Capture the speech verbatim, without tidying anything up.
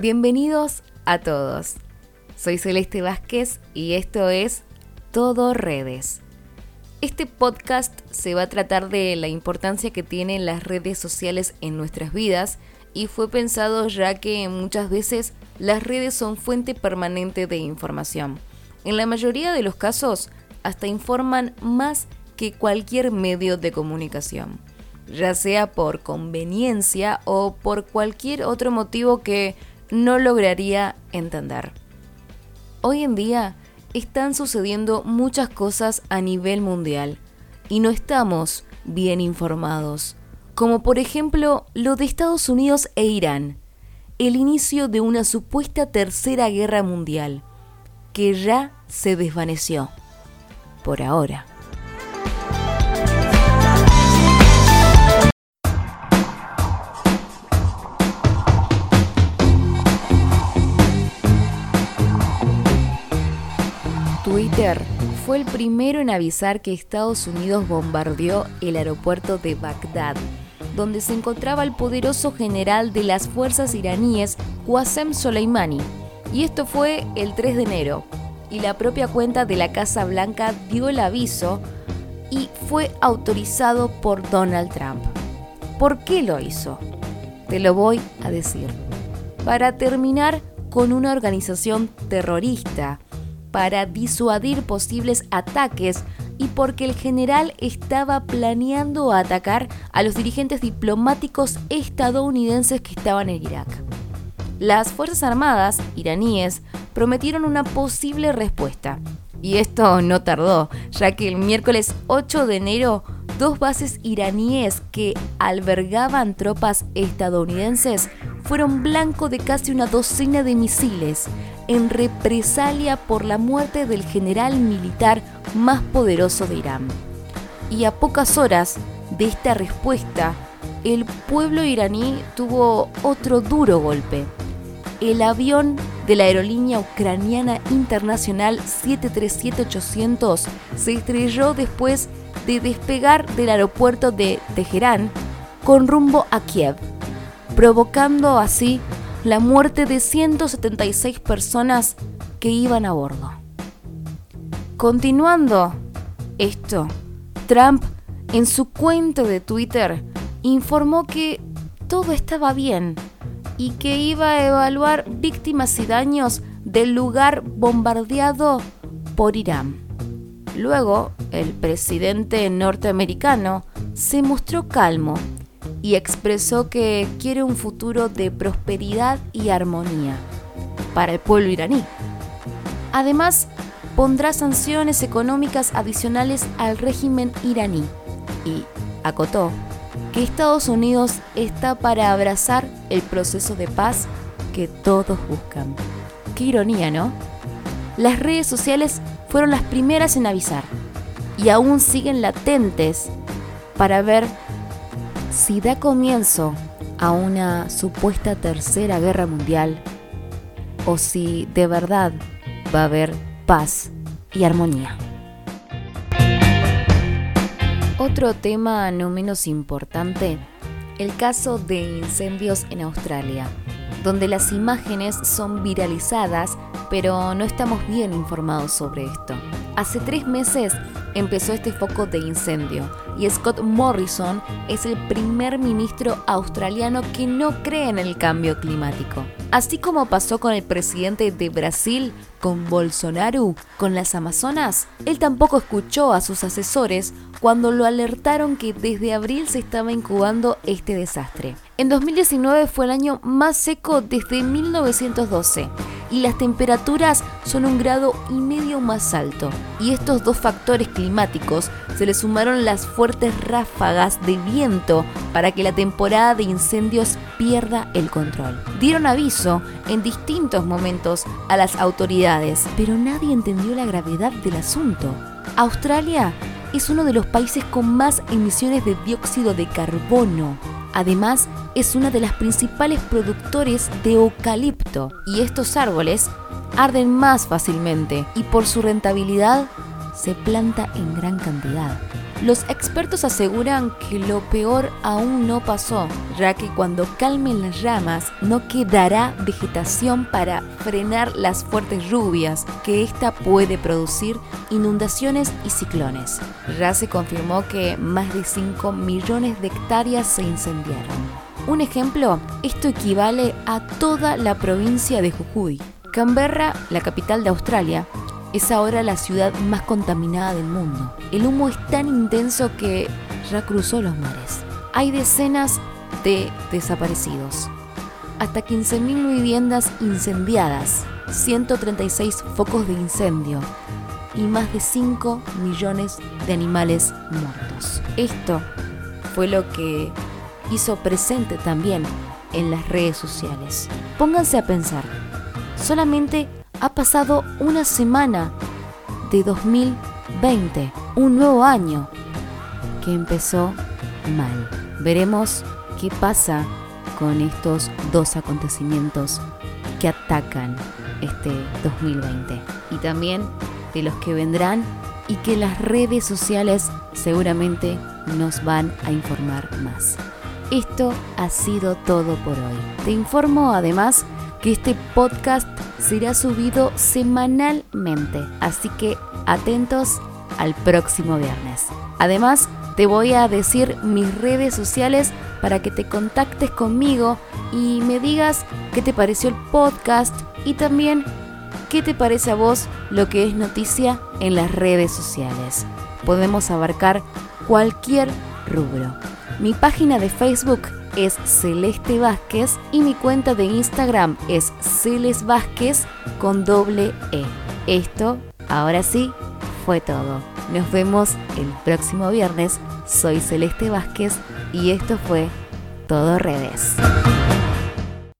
Bienvenidos a todos. Soy Celeste Vázquez y esto es Todo Redes. Este podcast se va a tratar de la importancia que tienen las redes sociales en nuestras vidas y fue pensado ya que muchas veces las redes son fuente permanente de información. En la mayoría de los casos, hasta informan más que cualquier medio de comunicación, ya sea por conveniencia o por cualquier otro motivo que no lograría entender. Hoy en día están sucediendo muchas cosas a nivel mundial y no estamos bien informados, como por ejemplo lo de Estados Unidos e Irán, el inicio de una supuesta tercera guerra mundial, que ya se desvaneció, por ahora. Twitter fue el primero en avisar que Estados Unidos bombardeó el aeropuerto de Bagdad, donde se encontraba el poderoso general de las fuerzas iraníes Qasem Soleimani, y esto fue el tres de enero, y la propia cuenta de la Casa Blanca dio el aviso y fue autorizado por Donald Trump. ¿Por qué lo hizo? Te lo voy a decir. Para terminar con una organización terrorista, para disuadir posibles ataques y porque el general estaba planeando atacar a los dirigentes diplomáticos estadounidenses que estaban en Irak. Las Fuerzas Armadas iraníes prometieron una posible respuesta, y esto no tardó, ya que el miércoles ocho de enero, dos bases iraníes que albergaban tropas estadounidenses fueron blanco de casi una docena de misiles, en represalia por la muerte del general militar más poderoso de Irán. Y a pocas horas de esta respuesta, el pueblo iraní tuvo otro duro golpe. El avión de la aerolínea ucraniana internacional siete tres siete ochocientos se estrelló después de despegar del aeropuerto de Teherán con rumbo a Kiev, provocando así la muerte de ciento setenta y seis personas que iban a bordo. Continuando esto, Trump en su cuenta de Twitter informó que todo estaba bien y que iba a evaluar víctimas y daños del lugar bombardeado por Irán. Luego, el presidente norteamericano se mostró calmo y expresó que quiere un futuro de prosperidad y armonía para el pueblo iraní. Además, pondrá sanciones económicas adicionales al régimen iraní y acotó que Estados Unidos está para abrazar el proceso de paz que todos buscan. Qué ironía, ¿no? Las redes sociales fueron las primeras en avisar y aún siguen latentes para ver si da comienzo a una supuesta tercera guerra mundial o si de verdad va a haber paz y armonía. Otro tema no menos importante, el caso de incendios en Australia, donde las imágenes son viralizadas, pero no estamos bien informados sobre esto. Hace tres meses empezó este foco de incendio y Scott Morrison es el primer ministro australiano que no cree en el cambio climático. Así como pasó con el presidente de Brasil, con Bolsonaro, con las Amazonas, él tampoco escuchó a sus asesores cuando lo alertaron que desde abril se estaba incubando este desastre. En dos mil diecinueve fue el año más seco desde mil novecientos doce. Y las temperaturas son un grado y medio más alto. Y estos dos factores climáticos se le sumaron las fuertes ráfagas de viento para que la temporada de incendios pierda el control. Dieron aviso en distintos momentos a las autoridades, pero nadie entendió la gravedad del asunto. Australia es uno de los países con más emisiones de dióxido de carbono. Además, es una de las principales productores de eucalipto y estos árboles arden más fácilmente y por su rentabilidad se planta en gran cantidad. Los expertos aseguran que lo peor aún no pasó, ya que cuando calmen las ramas no quedará vegetación para frenar las fuertes lluvias que esta puede producir, inundaciones y ciclones. Ya se confirmó que más de cinco millones de hectáreas se incendiaron. Un ejemplo, esto equivale a toda la provincia de Jujuy. Canberra, la capital de Australia, es ahora la ciudad más contaminada del mundo. El humo es tan intenso que ya cruzó los mares. Hay decenas de desaparecidos. Hasta quince mil viviendas incendiadas, ciento treinta y seis focos de incendio y más de cinco millones de animales muertos. Esto fue lo que hizo presente también en las redes sociales. Pónganse a pensar, solamente ha pasado una semana de dos mil veinte, un nuevo año que empezó mal. Veremos qué pasa con estos dos acontecimientos que atacan este dos mil veinte y también de los que vendrán y que las redes sociales seguramente nos van a informar más. Esto ha sido todo por hoy. Te informo además que este podcast será subido semanalmente, así que atentos al próximo viernes. Además, te voy a decir mis redes sociales para que te contactes conmigo y me digas qué te pareció el podcast y también qué te parece a vos lo que es noticia en las redes sociales. Podemos abarcar cualquier rubro. Mi página de Facebook es Celeste Vázquez y mi cuenta de Instagram es Celeste Vázquez con doble E. Esto, ahora sí, fue todo. Nos vemos el próximo viernes. Soy Celeste Vázquez y esto fue Todo Redes.